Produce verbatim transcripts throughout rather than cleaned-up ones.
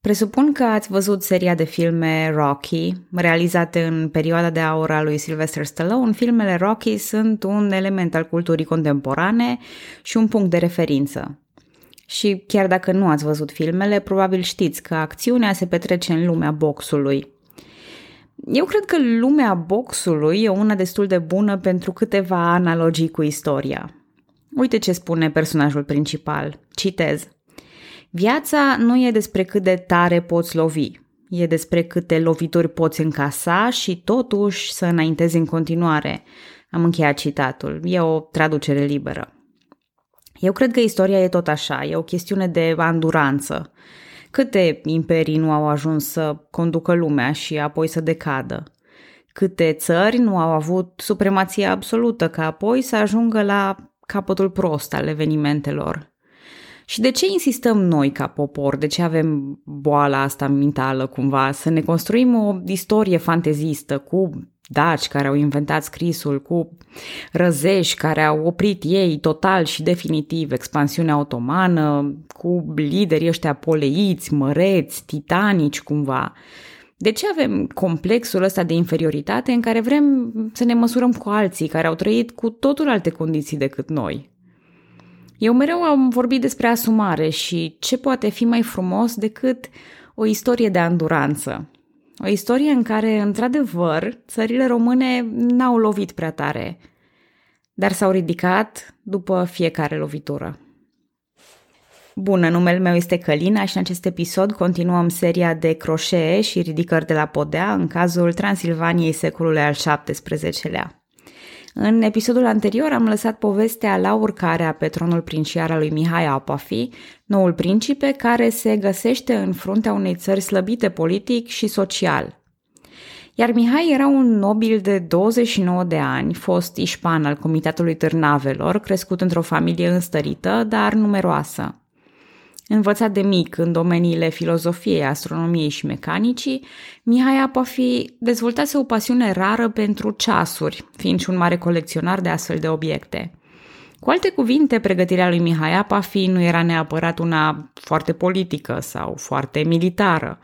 Presupun că ați văzut seria de filme Rocky, realizate în perioada de aur a lui Sylvester Stallone. Filmele Rocky sunt un element al culturii contemporane și un punct de referință. Și chiar dacă nu ați văzut filmele, probabil știți că acțiunea se petrece în lumea boxului. Eu cred că lumea boxului e una destul de bună pentru câteva analogii cu istoria. Uite ce spune personajul principal. Citez. Viața nu e despre cât de tare poți lovi, e despre câte lovituri poți încasa și totuși să înaintezi în continuare. Am încheiat citatul. E o traducere liberă. Eu cred că istoria e tot așa, e o chestiune de anduranță. Câte imperii nu au ajuns să conducă lumea și apoi să decadă? Câte țări nu au avut supremație absolută ca apoi să ajungă la capătul prost al evenimentelor? Și de ce insistăm noi ca popor? De ce avem boala asta mentală cumva? Să ne construim o istorie fantezistă cu daci care au inventat scrisul, cu răzeși care au oprit ei total și definitiv expansiunea otomană, cu liderii ăștia poleiți, măreți, titanici cumva. De ce avem complexul ăsta de inferioritate în care vrem să ne măsurăm cu alții care au trăit cu totul alte condiții decât noi? Eu mereu am vorbit despre asumare și ce poate fi mai frumos decât o istorie de anduranță. O istorie în care, într-adevăr, țările române n-au lovit prea tare, dar s-au ridicat după fiecare lovitură. Bună, numele meu este Călina și în acest episod continuăm seria de croșee și ridicări de la podea în cazul Transilvaniei secolului al șaptesprezecelea. În episodul anterior am lăsat povestea la urcarea pe tronul princiar al lui Mihai Apafi, noul principe care se găsește în fruntea unei țări slăbite politic și social. Iar Mihai era un nobil de douăzeci și nouă de ani, fost ișpan al Comitatului Târnavelor, crescut într-o familie înstărită, dar numeroasă. Învățat de mic în domeniile filozofiei, astronomiei și mecanicii, Mihai Apafi dezvoltase o pasiune rară pentru ceasuri, fiind și un mare colecționar de astfel de obiecte. Cu alte cuvinte, pregătirea lui Mihai Apafi nu era neapărat una foarte politică sau foarte militară.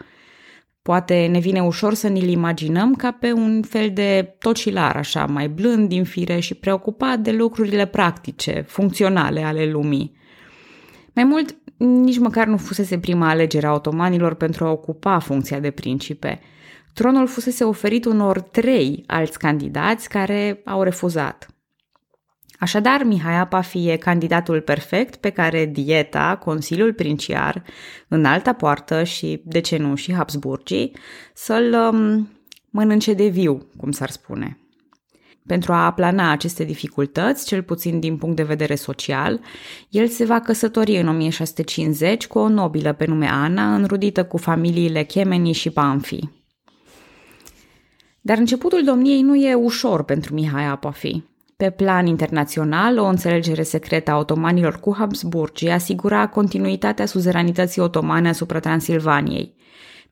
Poate ne vine ușor să ne-l imaginăm ca pe un fel de tocilar, așa, mai blând din fire și preocupat de lucrurile practice, funcționale ale lumii. Mai mult, nici măcar nu fusese prima alegere a otomanilor pentru a ocupa funcția de principe. Tronul fusese oferit unor trei alți candidați care au refuzat. Așadar, Mihai Apafi e candidatul perfect pe care Dieta, Consiliul Princiar, Înalta Poartă și, de ce nu, și Habsburgii să-l um, mănânce de viu, cum s-ar spune. Pentru a aplana aceste dificultăți, cel puțin din punct de vedere social, el se va căsători în o mie șase sute cincizeci cu o nobilă pe nume Ana, înrudită cu familiile Kemény și Bánffy. Dar începutul domniei nu e ușor pentru Mihai Apafi. Pe plan internațional, o înțelegere secretă a otomanilor cu Habsburgii asigura continuitatea suzeranității otomane asupra Transilvaniei.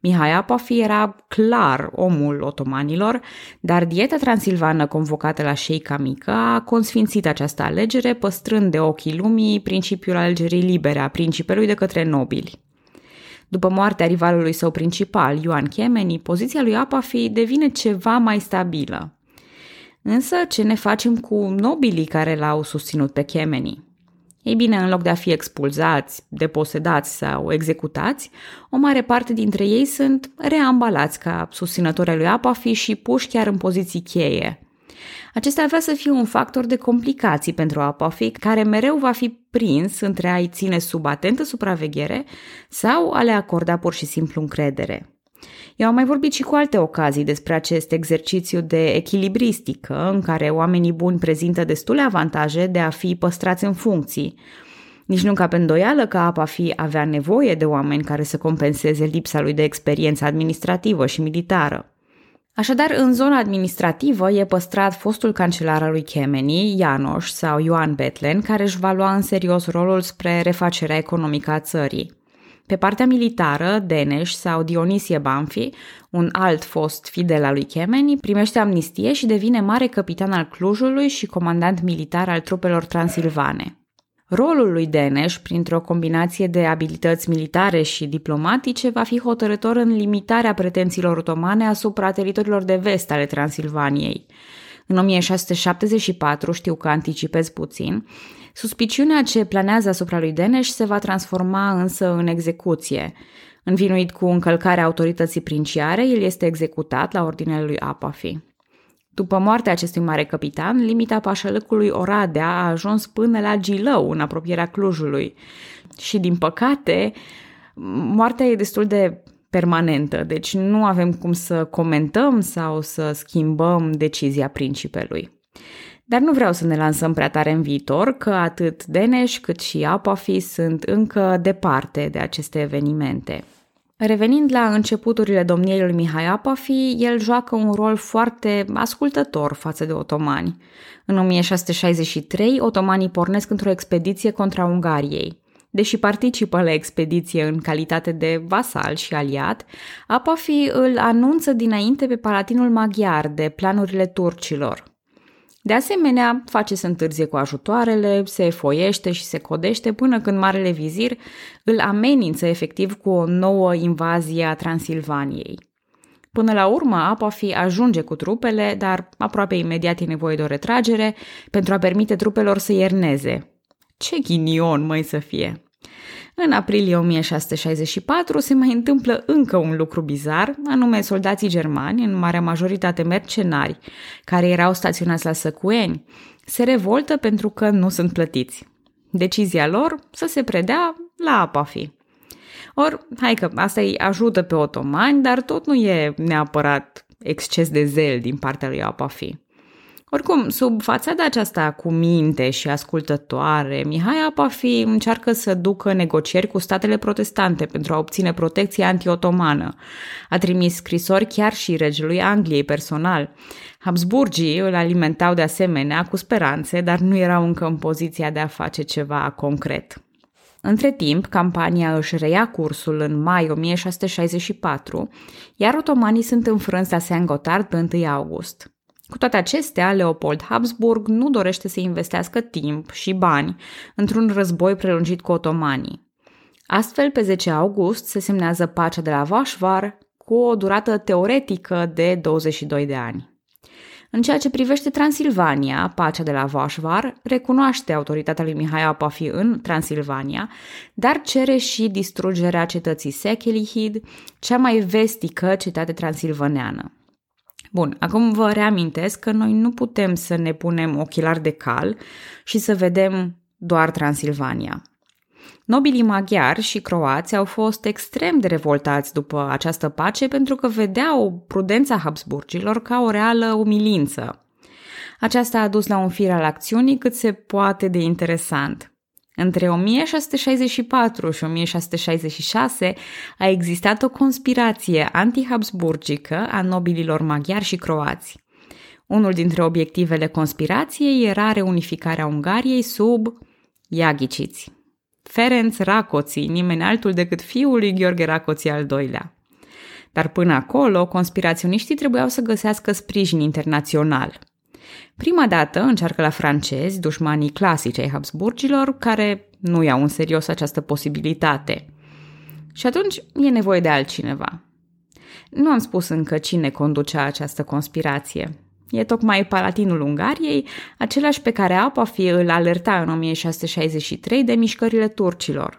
Mihai Apafi era clar omul otomanilor, dar Dieta transilvană convocată la Șeica Mică a consfințit această alegere, păstrând de ochii lumii principiul alegerii libere a principelui de către nobili. După moartea rivalului său principal, Ioan Kemény, poziția lui Apafi devine ceva mai stabilă. Însă, ce ne facem cu nobilii care l-au susținut pe Kemény? Ei bine, în loc de a fi expulzați, deposedați sau executați, o mare parte dintre ei sunt reambalați ca susținători ai lui Apafi și puși chiar în poziții cheie. Acesta avea să fie un factor de complicații pentru Apafi, care mereu va fi prins între a-i ține sub atentă supraveghere sau a le acorda pur și simplu încredere. Eu am mai vorbit și cu alte ocazii despre acest exercițiu de echilibristică în care oamenii buni prezintă destule avantaje de a fi păstrați în funcții. Nici nu cap îndoială că Apafi avea nevoie de oameni care să compenseze lipsa lui de experiență administrativă și militară. Așadar, în zona administrativă e păstrat fostul cancelar al lui Kemény, János sau Ioan Bethlen, care își va lua în serios rolul spre refacerea economică a țării. Pe partea militară, Dénes sau Dionisie Bánffy, un alt fost fidel al lui Kemény, primește amnistie și devine mare capitan al Clujului și comandant militar al trupelor transilvane. Rolul lui Dénes, printr-o combinație de abilități militare și diplomatice, va fi hotărător în limitarea pretențiilor otomane asupra teritoriilor de vest ale Transilvaniei. În o mie șase sute șaptezeci și patru, știu că anticipez puțin, suspiciunea ce planează asupra lui Dénes se va transforma însă în execuție. Învinuit cu încălcarea autorității princiare, el este executat la ordinele lui Apafi. După moartea acestui mare capitan, limita pașălăcului Oradea a ajuns până la Gilău, în apropierea Clujului. Și, din păcate, moartea e destul de permanentă, deci nu avem cum să comentăm sau să schimbăm decizia principelui. Dar nu vreau să ne lansăm prea tare în viitor, că atât Dénes cât și Apafi sunt încă departe de aceste evenimente. Revenind la începuturile domniei lui Mihai Apafi, el joacă un rol foarte ascultător față de otomani. În o mie șase sute șaizeci și trei, otomanii pornesc într-o expediție contra Ungariei. Deși participă la expediție în calitate de vasal și aliat, Apafi îl anunță dinainte pe Palatinul Maghiar de planurile turcilor. De asemenea, face să întârzie cu ajutoarele, se foiește și se codește până când Marele Vizir îl amenință efectiv cu o nouă invazie a Transilvaniei. Până la urmă, Apafi ajunge cu trupele, dar aproape imediat e nevoie de o retragere pentru a permite trupelor să ierneze. Ce ghinion, măi, să fie! În aprilie o mie șase sute șaizeci și patru se mai întâmplă încă un lucru bizar, anume soldații germani, în marea majoritate mercenari, care erau staționați la Săcuieni, se revoltă pentru că nu sunt plătiți. Decizia lor să se predea la Apafi. Or, hai că asta îi ajută pe otomani, dar tot nu e neapărat exces de zel din partea lui Apafi. Oricum, sub fațada aceasta cu minte și ascultătoare, Mihai Apafi încearcă să ducă negocieri cu statele protestante pentru a obține protecție antiotomană. A trimis scrisori chiar și regelui Angliei personal. Habsburgii îl alimentau de asemenea cu speranțe, dar nu erau încă în poziția de a face ceva concret. Între timp, campania își reia cursul în mai o mie șase sute șaizeci și patru, iar otomanii sunt înfrânți la Saint-Gothard pe întâi august. Cu toate acestea, Leopold Habsburg nu dorește să investească timp și bani într-un război prelungit cu otomanii. Astfel, pe zece august se semnează pacea de la Vasvár cu o durată teoretică de douăzeci și doi de ani. În ceea ce privește Transilvania, pacea de la Vasvár recunoaște autoritatea lui Mihai Apafi în Transilvania, dar cere și distrugerea cetății Sechelihid, cea mai vestică cetate transilvaneană. Bun, acum vă reamintesc că noi nu putem să ne punem ochelari de cal și să vedem doar Transilvania. Nobilii maghiari și croați au fost extrem de revoltați după această pace pentru că vedeau prudența Habsburgilor ca o reală umilință. Aceasta a dus la un fir al acțiunii cât se poate de interesant. Între o mie șase sute șaizeci și patru și o mie șase sute șaizeci și șase a existat o conspirație anti-habsburgică a nobililor maghiari și croați. Unul dintre obiectivele conspirației era reunificarea Ungariei sub Iaghițiți. Ferenc Rákóczi, nimeni altul decât fiul lui Gheorghe Rákóczi al doilea. Dar până acolo, conspiraționiștii trebuiau să găsească sprijin internațional. Prima dată încearcă la francezi, dușmanii clasici ai Habsburgilor, care nu iau în serios această posibilitate. Și atunci e nevoie de altcineva. Nu am spus încă cine conducea această conspirație. E tocmai Palatinul Ungariei, același pe care Apafi îl alerta în o mie șase sute șaizeci și trei de mișcările turcilor.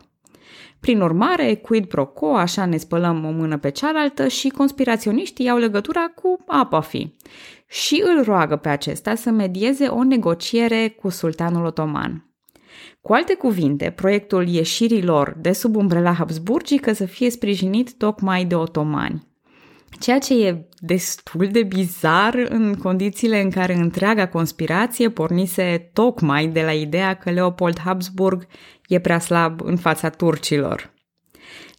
Prin urmare, quid pro quo, așa ne spălăm o mână pe cealaltă și conspiraționiștii iau legătura cu Apafi și îl roagă pe acesta să medieze o negociere cu sultanul otoman. Cu alte cuvinte, proiectul ieșirii lor de sub umbrela habsburgică să fie sprijinit tocmai de otomani. Ceea ce e destul de bizar în condițiile în care întreaga conspirație pornise tocmai de la ideea că Leopold Habsburg e prea slab în fața turcilor.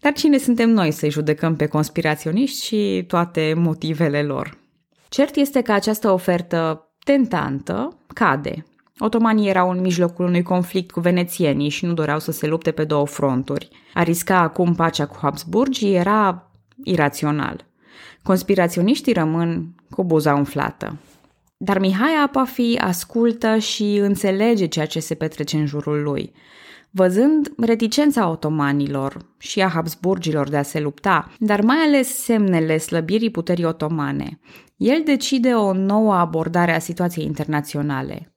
Dar cine suntem noi să-i judecăm pe conspiraționiști și toate motivele lor? Cert este că această ofertă tentantă cade. Otomanii erau în mijlocul unui conflict cu venețienii și nu doreau să se lupte pe două fronturi. A risca acum pacea cu Habsburgii era irațional. Conspiraționiștii rămân cu buza umflată. Dar Mihai Apafi ascultă și înțelege ceea ce se petrece în jurul lui. Văzând reticența otomanilor și a Habsburgilor de a se lupta, dar mai ales semnele slăbirii puterii otomane, el decide o nouă abordare a situației internaționale.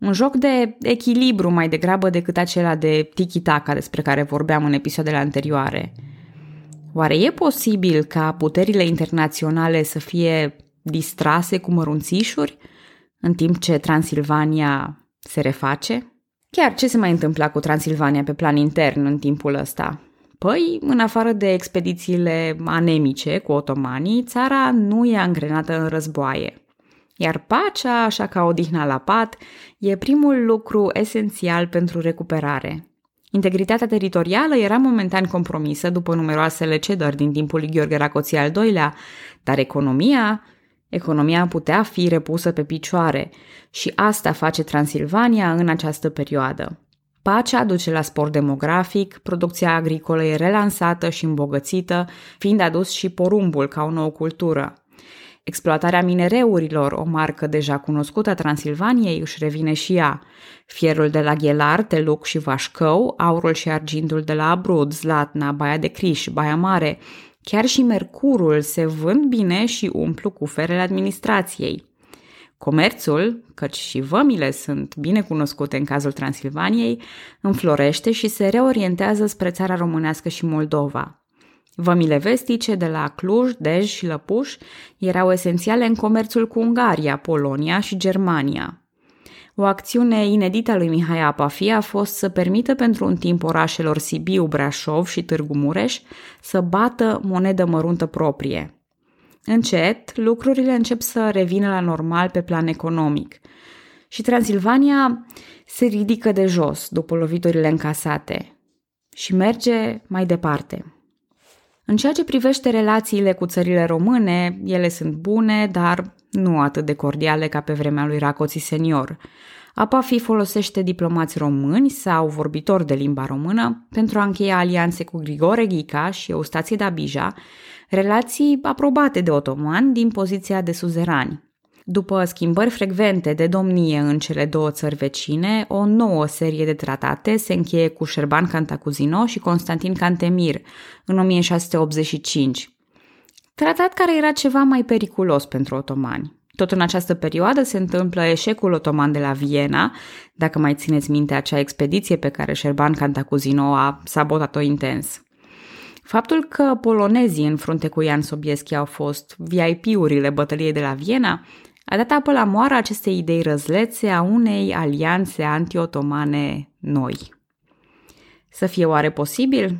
Un joc de echilibru mai degrabă decât acela de tiki-taka despre care vorbeam în episoadele anterioare. Oare e posibil ca puterile internaționale să fie distrase cu mărunțișuri, în timp ce Transilvania se reface? Chiar ce se mai întâmpla cu Transilvania pe plan intern în timpul ăsta? Păi, în afară de expedițiile anemice cu otomanii, țara nu e angrenată în războaie. Iar pacea, așa ca odihna la pat, e primul lucru esențial pentru recuperare. Integritatea teritorială era momentan compromisă după numeroasele cedări din timpul lui Gheorghe Rákóczi al doilea, dar economia... Economia putea fi repusă pe picioare și asta face Transilvania în această perioadă. Pacea duce la spor demografic, producția agricolă e relansată și îmbogățită, fiind adus și porumbul ca o nouă cultură. Exploatarea minereurilor, o marcă deja cunoscută a Transilvaniei, își revine și ea. Fierul de la Ghelar, Teluc și Vașcău, aurul și argintul de la Abrud, Zlatna, Baia de Criș, Baia Mare... Chiar și mercurul se vând bine și umplu cuferele administrației. Comerțul, căci și vămile sunt bine cunoscute în cazul Transilvaniei, înflorește și se reorientează spre țara românească și Moldova. Vămile vestice de la Cluj, Dej și Lăpuș erau esențiale în comerțul cu Ungaria, Polonia și Germania. O acțiune inedită a lui Mihai Apafi a fost să permită pentru un timp orașelor Sibiu, Brașov și Târgu Mureș să bată monedă măruntă proprie. Încet, lucrurile încep să revină la normal pe plan economic și Transilvania se ridică de jos după loviturile încasate și merge mai departe. În ceea ce privește relațiile cu țările române, ele sunt bune, dar nu atât de cordiale ca pe vremea lui Rákóczi senior. Apafi folosește diplomați români sau vorbitori de limba română pentru a încheia alianțe cu Grigore Ghica și Eustatie Dabija, relații aprobate de otomani din poziția de suzerani. După schimbări frecvente de domnie în cele două țări vecine, o nouă serie de tratate se încheie cu Șerban Cantacuzino și Constantin Cantemir în o mie șase sute optzeci și cinci. Tratat care era ceva mai periculos pentru otomani. Tot în această perioadă se întâmplă eșecul otoman de la Viena, dacă mai țineți minte acea expediție pe care Șerban Cantacuzino a sabotat-o intens. Faptul că polonezii în frunte cu Jan Sobieski au fost V I P-urile bătăliei de la Viena a dat apă la moară acestei idei răzlețe a unei alianțe anti-otomane noi. Să fie oare posibil?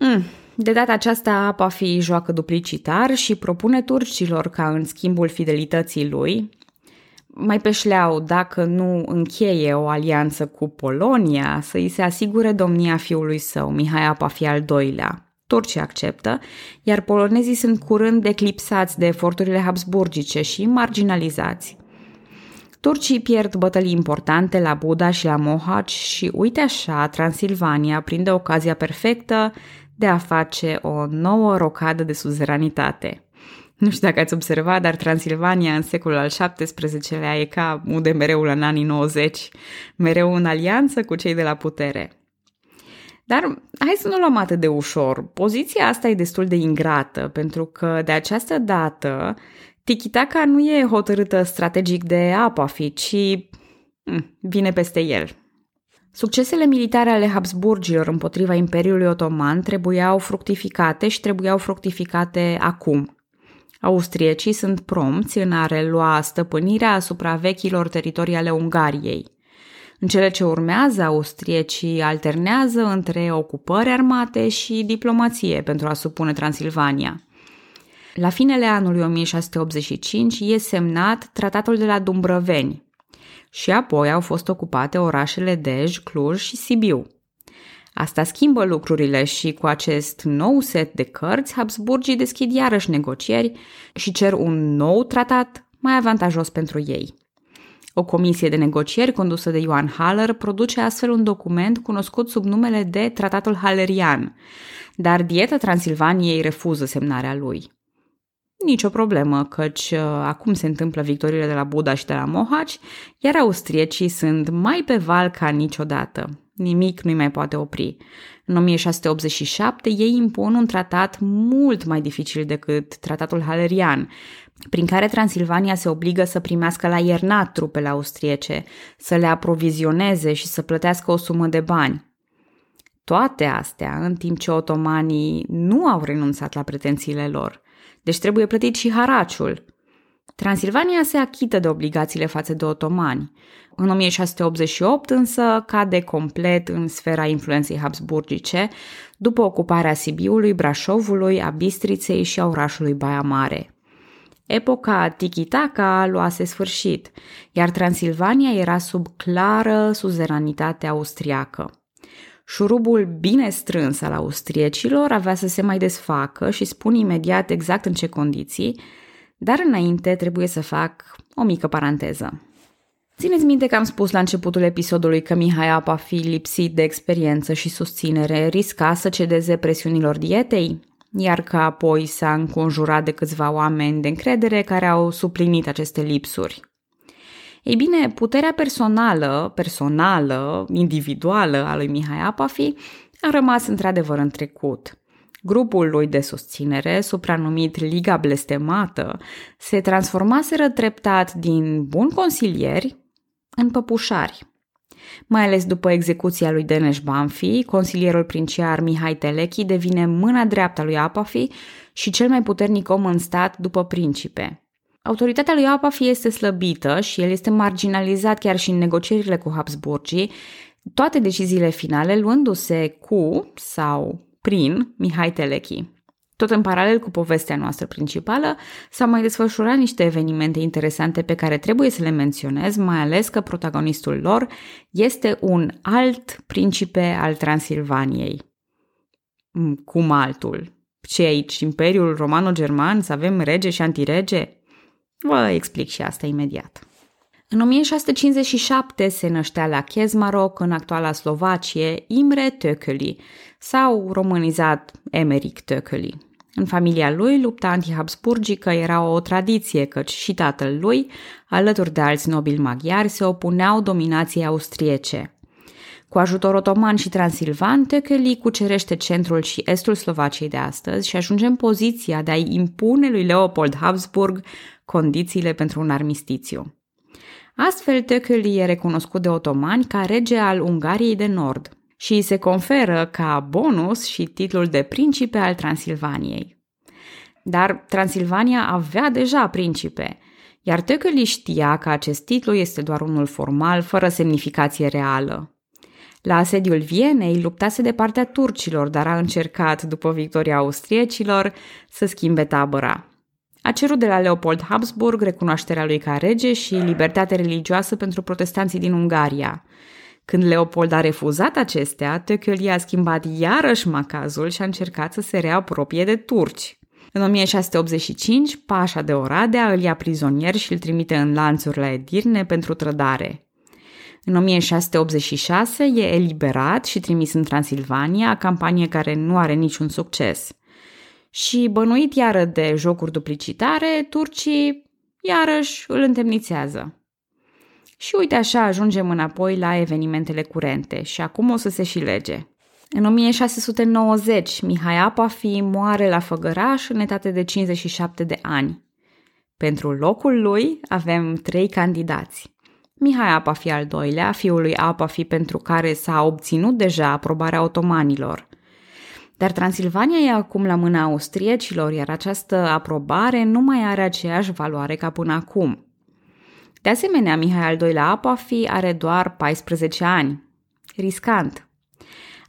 Mm. De data aceasta, Apafi joacă duplicitar și propune turcilor ca în schimbul fidelității lui, mai pe șleau, dacă nu încheie o alianță cu Polonia, să îi se asigure domnia fiului său, Mihai Apafi al doilea. Turcii acceptă, iar polonezii sunt curând eclipsați de eforturile habsburgice și marginalizați. Turcii pierd bătălii importante la Buda și la Mohaci și uite așa, Transilvania prinde ocazia perfectă de a face o nouă rocadă de suzeranitate. Nu știu dacă ați observat, dar Transilvania în secolul al șaptesprezecelea e ca U D M R-ul în anii nouăzeci, mereu în alianță cu cei de la putere. Dar hai să nu luăm atât de ușor. Poziția asta e destul de ingrată, pentru că de această dată tiki-taka nu e hotărâtă strategic de Apafi, ci vine peste el. Succesele militare ale Habsburgilor împotriva Imperiului Otoman trebuiau fructificate și trebuiau fructificate acum. Austriecii sunt prompți în a relua stăpânirea asupra vechilor teritorii ale Ungariei. În cele ce urmează, austriecii alternează între ocupări armate și diplomație pentru a supune Transilvania. La finele anului o mie șase sute optzeci și cinci e semnat Tratatul de la Dumbrăveni. Și apoi au fost ocupate orașele Dej, Cluj și Sibiu. Asta schimbă lucrurile și cu acest nou set de cărți, Habsburgii deschid iarăși negocieri și cer un nou tratat mai avantajos pentru ei. O comisie de negocieri condusă de Ioan Haller produce astfel un document cunoscut sub numele de Tratatul Halerian, dar dieta Transilvaniei refuză semnarea lui. Nicio problemă, căci acum se întâmplă victoriile de la Buda și de la Mohaci, iar austriecii sunt mai pe val ca niciodată. Nimic nu-i mai poate opri. În o mie șase sute optzeci și șapte ei impun un tratat mult mai dificil decât Tratatul Halerian, prin care Transilvania se obligă să primească la Iernat trupele austriece, să le aprovizioneze și să plătească o sumă de bani. Toate astea, în timp ce otomanii nu au renunțat la pretențiile lor, deci trebuie plătit și haraciul. Transilvania se achită de obligațiile față de otomani. În o mie șase sute optzeci și opt însă cade complet în sfera influenței habsburgice, după ocuparea Sibiului, Brașovului, a Bistriței și a orașului Baia Mare. Epoca tiki-taka luase sfârșit, iar Transilvania era sub clară suzeranitate austriacă. Șurubul bine strâns al austriecilor avea să se mai desfacă și spun imediat exact în ce condiții, dar înainte trebuie să fac o mică paranteză. Țineți minte că am spus la începutul episodului că Mihai Apafi, lipsit de experiență și susținere, risca să cedeze presiunilor dietei, iar că apoi s-a înconjurat de câțiva oameni de încredere care au suplinit aceste lipsuri. Ei bine, puterea personală, personală, individuală a lui Mihai Apafi a rămas într-adevăr în trecut. Grupul lui de susținere, supranumit Liga Blestemată, se transformaseră treptat din buni consilieri în păpușari. Mai ales după execuția lui Dénes Bánffy, consilierul princiar Mihai Teleki devine mâna dreaptă a lui Apafi și cel mai puternic om în stat după principe. Autoritatea lui Apafi este slăbită și el este marginalizat chiar și în negocierile cu Habsburgii, toate deciziile finale luându-se cu sau prin Mihai Teleki. Tot în paralel cu povestea noastră principală, s-au mai desfășurat niște evenimente interesante pe care trebuie să le menționez, mai ales că protagonistul lor este un alt principe al Transilvaniei. Cum altul? Ce aici, Imperiul Romano-German, să avem rege și antirege? Vă explic și asta imediat. În o mie șase sute cincizeci și șapte se năștea la Keszmarok, în actuala Slovacie, Imre Thököly, sau românizat Emerik Thököly. În familia lui, lupta antihabsburgică era o tradiție, căci și tatăl lui, alături de alți nobili maghiari, se opuneau dominației austriece. Cu ajutor otoman și transilvan, Thököly cucerește centrul și estul Slovaciei de astăzi și ajunge în poziția de a-i impune lui Leopold Habsburg condițiile pentru un armistițiu. Astfel, Thököly e recunoscut de otomani ca rege al Ungariei de Nord și îi se conferă ca bonus și titlul de principe al Transilvaniei. Dar Transilvania avea deja principe, iar Thököly știa că acest titlu este doar unul formal, fără semnificație reală. La asediul Vienei luptase de partea turcilor, dar a încercat, după victoria austriecilor, să schimbe tabăra. A cerut de la Leopold Habsburg recunoașterea lui ca rege și libertate religioasă pentru protestanții din Ungaria. Când Leopold a refuzat acestea, Thököly a schimbat iarăși macazul și a încercat să se reapropie de turci. În o mie șase sute optzeci și cinci, pașa de Oradea îl ia prizonier și îl trimite în lanțuri la Edirne pentru trădare. În o mie șase sute optzeci și șase e eliberat și trimis în Transilvania, campanie care nu are niciun succes. Și bănuit iară de jocuri duplicitare, turcii iarăși îl întemnițează. Și uite așa ajungem înapoi la evenimentele curente și acum o să se și lege. În o mie șase sute nouăzeci, Mihai Apafi moare la Făgăraș în etate de cincizeci și șapte de ani. Pentru locul lui avem trei candidați. Mihai Apafi al doilea, fiul lui Apafi pentru care s-a obținut deja aprobarea otomanilor. Dar Transilvania e acum la mâna austriecilor, iar această aprobare nu mai are aceeași valoare ca până acum. De asemenea, Mihai al doilea Apafi are doar paisprezece ani. Riscant.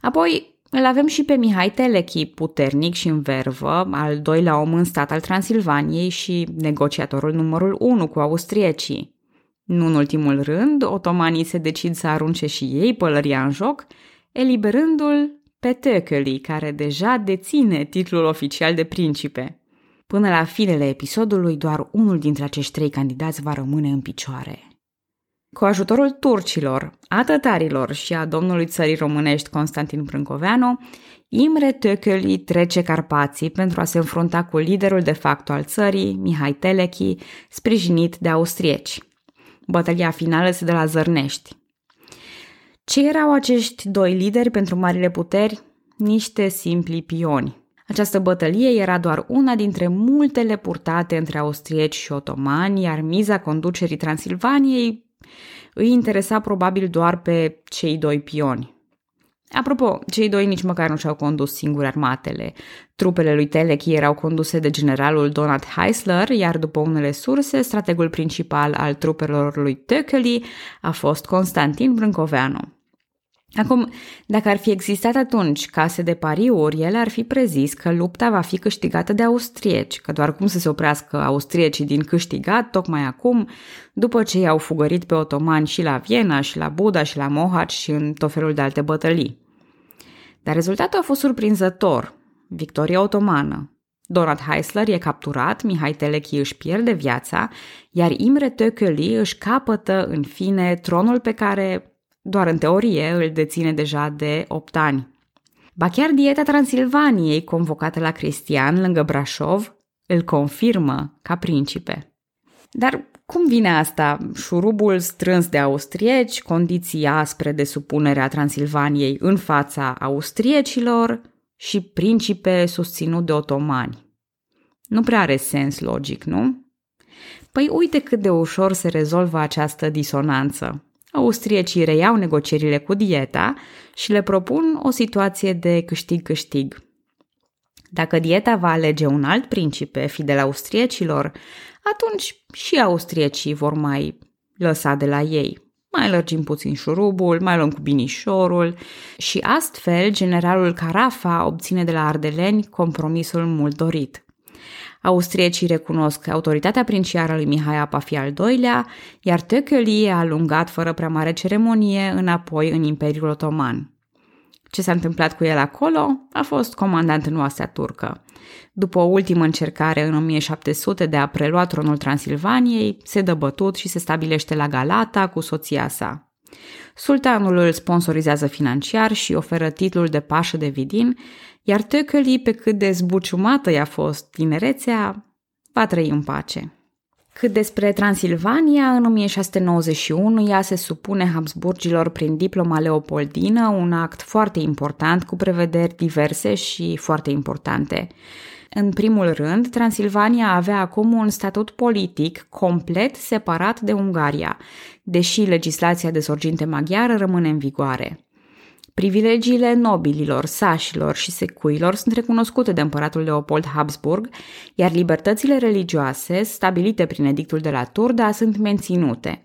Apoi îl avem și pe Mihai Teleki, puternic și în vervă, al doilea om în stat al Transilvaniei și negociatorul numărul unu cu austriecii. Nu în ultimul rând, otomanii se decid să arunce și ei pălăria în joc, eliberându-l pe Thököly, care deja deține titlul oficial de principe. Până la finele episodului, doar unul dintre acești trei candidați va rămâne în picioare. Cu ajutorul turcilor, a tătarilor și a domnului țării românești Constantin Brâncoveanu, Imre Thököly trece Carpații pentru a se înfrunta cu liderul de facto al țării, Mihai Teleki, sprijinit de austrieci. Bătălia finală se dă la Zărnești. Ce erau acești doi lideri pentru marile puteri? Niște simpli pioni. Această bătălie era doar una dintre multele purtate între austrieci și otomani, iar miza conducerii Transilvaniei îi interesa probabil doar pe cei doi pioni. Apropo, cei doi nici măcar nu și-au condus singuri armatele. Trupele lui Teleki erau conduse de generalul Donat Heissler, iar după unele surse, strategul principal al trupelor lui Thököly a fost Constantin Brâncoveanu. Acum, dacă ar fi existat atunci case de pariuri, el ar fi prezis că lupta va fi câștigată de austrieci, că doar cum să se oprească austriecii din câștigat tocmai acum, după ce i-au fugărit pe otomani și la Viena, și la Buda, și la Mohaci și în tot felul de alte bătălii. Dar rezultatul a fost surprinzător. Victoria otomană. Donat Heissler e capturat, Mihai Teleki își pierde viața, iar Imre Thököly își capătă, în fine, tronul pe care... doar în teorie îl deține deja de opt ani. Ba chiar dieta Transilvaniei, convocată la Cristian lângă Brașov, îl confirmă ca principe. Dar cum vine asta? Șurubul strâns de austrieci, condiții aspre de supunere a Transilvaniei în fața austriecilor și principe susținut de otomani. Nu prea are sens logic, nu? Păi uite cât de ușor se rezolvă această disonanță. Austriecii reiau negocierile cu dieta și le propun o situație de câștig-câștig. Dacă dieta va alege un alt principe fidel austriecilor, atunci și austriecii vor mai lăsa de la ei. Mai lărgim puțin șurubul, mai luăm cu binișorul și astfel generalul Carafa obține de la ardeleni compromisul mult dorit. Austriecii recunosc autoritatea princiară lui Mihai Apafi al doilea, iar Thököly a alungat fără prea mare ceremonie înapoi în Imperiul Otoman. Ce s-a întâmplat cu el acolo? A fost comandant în oastea turcă. După o ultimă încercare în o mie șapte sute de a prelua tronul Transilvaniei, se dă bătut și se stabilește la Galata cu soția sa. Sultanul îl sponsorizează financiar și oferă titlul de pașă de Vidin, iar Thököly, pe cât de zbuciumată i-a fost tinerețea, va trăi în pace. Cât despre Transilvania, în o mie șase sute nouăzeci și unu ea se supune Habsburgilor prin diploma leopoldină, un act foarte important cu prevederi diverse și foarte importante. În primul rând, Transilvania avea acum un statut politic complet separat de Ungaria, deși legislația de sorginte maghiară rămâne în vigoare. Privilegiile nobililor, sașilor și secuilor sunt recunoscute de împăratul Leopold Habsburg, iar libertățile religioase, stabilite prin edictul de la Turda, sunt menținute.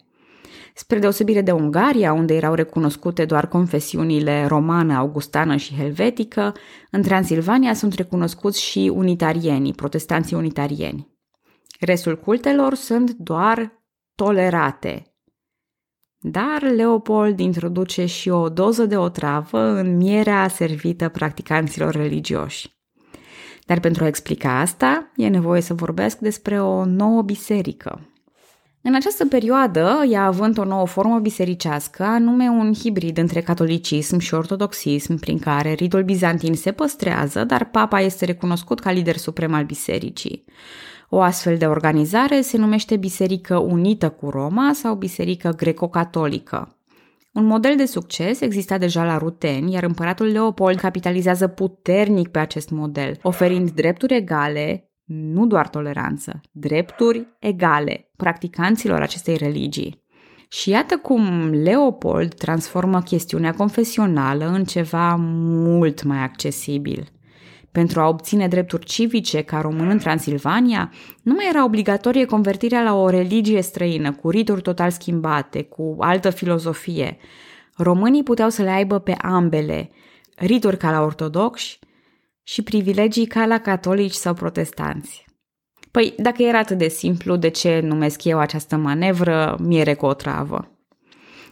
Spre deosebire de Ungaria, unde erau recunoscute doar confesiunile romană, augustană și helvetică, în Transilvania sunt recunoscuți și unitarienii, protestanții unitarieni. Restul cultelor sunt doar tolerate. Dar Leopold introduce și o doză de otravă în mierea servită practicanților religioși. Dar pentru a explica asta, e nevoie să vorbesc despre o nouă biserică. În această perioadă, ea având o nouă formă bisericească, anume un hibrid între catolicism și ortodoxism, prin care ritul bizantin se păstrează, dar papa este recunoscut ca lider suprem al bisericii. O astfel de organizare se numește Biserică Unită cu Roma sau Biserică Greco-Catolică. Un model de succes exista deja la ruteni, iar împăratul Leopold capitalizează puternic pe acest model, oferind drepturi egale, nu doar toleranță, drepturi egale practicanților acestei religii. Și iată cum Leopold transformă chestiunea confesională în ceva mult mai accesibil. Pentru a obține drepturi civice ca român în Transilvania, nu mai era obligatorie convertirea la o religie străină, cu rituri total schimbate, cu altă filozofie. Românii puteau să le aibă pe ambele, rituri ca la ortodoxi și privilegii ca la catolici sau protestanți. Păi, dacă era atât de simplu, de ce numesc eu această manevră miere cu otravă?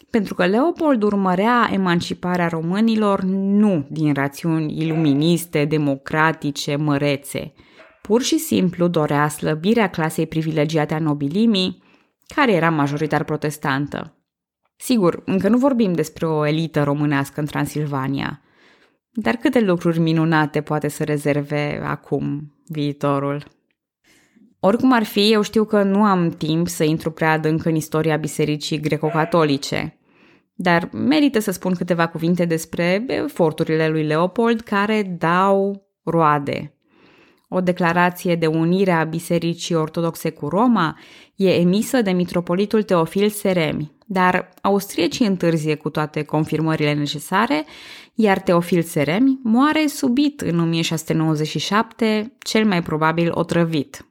Pentru că Leopold urmărea emanciparea românilor nu din rațiuni iluministe, democratice, mărețe. Pur și simplu dorea slăbirea clasei privilegiate a nobilimii, care era majoritar protestantă. Sigur, încă nu vorbim despre o elită românească în Transilvania, dar câte lucruri minunate poate să rezerve acum viitorul. Oricum ar fi, eu știu că nu am timp să intru prea adânc în istoria bisericii greco-catolice. Dar merită să spun câteva cuvinte despre eforturile lui Leopold care dau roade. O declarație de unire a Bisericii Ortodoxe cu Roma e emisă de mitropolitul Teofil Szeremi, dar austriecii întârzie cu toate confirmările necesare, iar Teofil Szeremi moare subit în o mie șase sute nouăzeci și șapte, cel mai probabil otrăvit.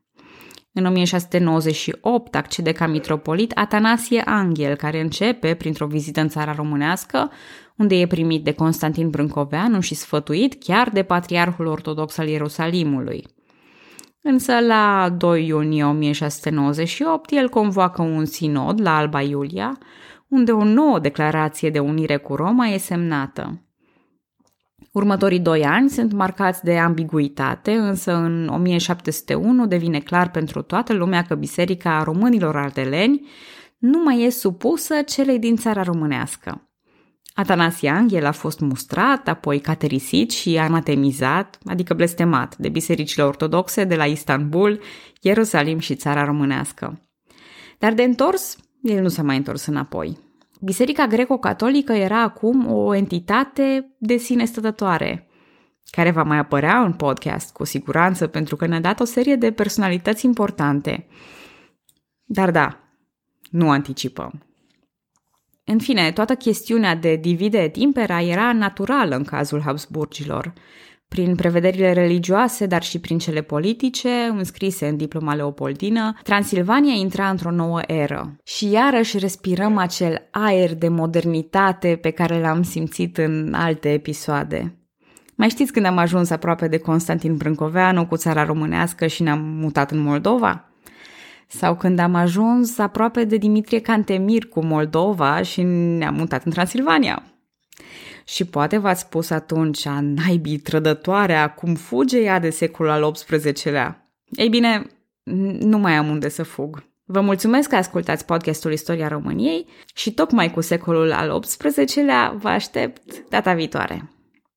În o mie șase sute nouăzeci și opt accede ca mitropolit Atanasie Anghel, care începe printr-o vizită în țara românească, unde e primit de Constantin Brâncoveanu și sfătuit chiar de patriarhul ortodox al Ierusalimului. Însă, la doi iunie o mie șase sute nouăzeci și opt, el convoacă un sinod la Alba Iulia, unde o nouă declarație de unire cu Roma e semnată. Următorii doi ani sunt marcați de ambiguitate, însă în o mie șapte sute unu devine clar pentru toată lumea că Biserica Românilor Ardeleni nu mai e supusă celei din țara românească. Atanasie Anghel a fost mustrat, apoi caterisit și anatemizat, adică blestemat, de bisericile ortodoxe de la Istanbul, Ierusalim și țara românească. Dar de întors, el nu s-a mai întors înapoi. Biserica greco-catolică era acum o entitate de sine stătătoare, care va mai apărea în podcast cu siguranță pentru că ne-a dat o serie de personalități importante. Dar da, nu anticipăm. În fine, toată chestiunea de divide et impera era naturală în cazul Habsburgilor. Prin prevederile religioase, dar și prin cele politice, înscrise în diploma leopoldină, Transilvania intra într-o nouă eră. Și iarăși respirăm acel aer de modernitate pe care l-am simțit în alte episoade. Mai știți când am ajuns aproape de Constantin Brâncoveanu cu țara românească și ne-am mutat în Moldova? Sau când am ajuns aproape de Dimitrie Cantemir cu Moldova și ne-am mutat în Transilvania? Și poate v-ați spus atunci, a naibii trădătoare, acum fuge ea de secolul al optsprezecelea-lea. Ei bine, nu mai am unde să fug. Vă mulțumesc că ascultați podcastul Istoria României și tocmai cu secolul al optsprezecelea-lea vă aștept data viitoare.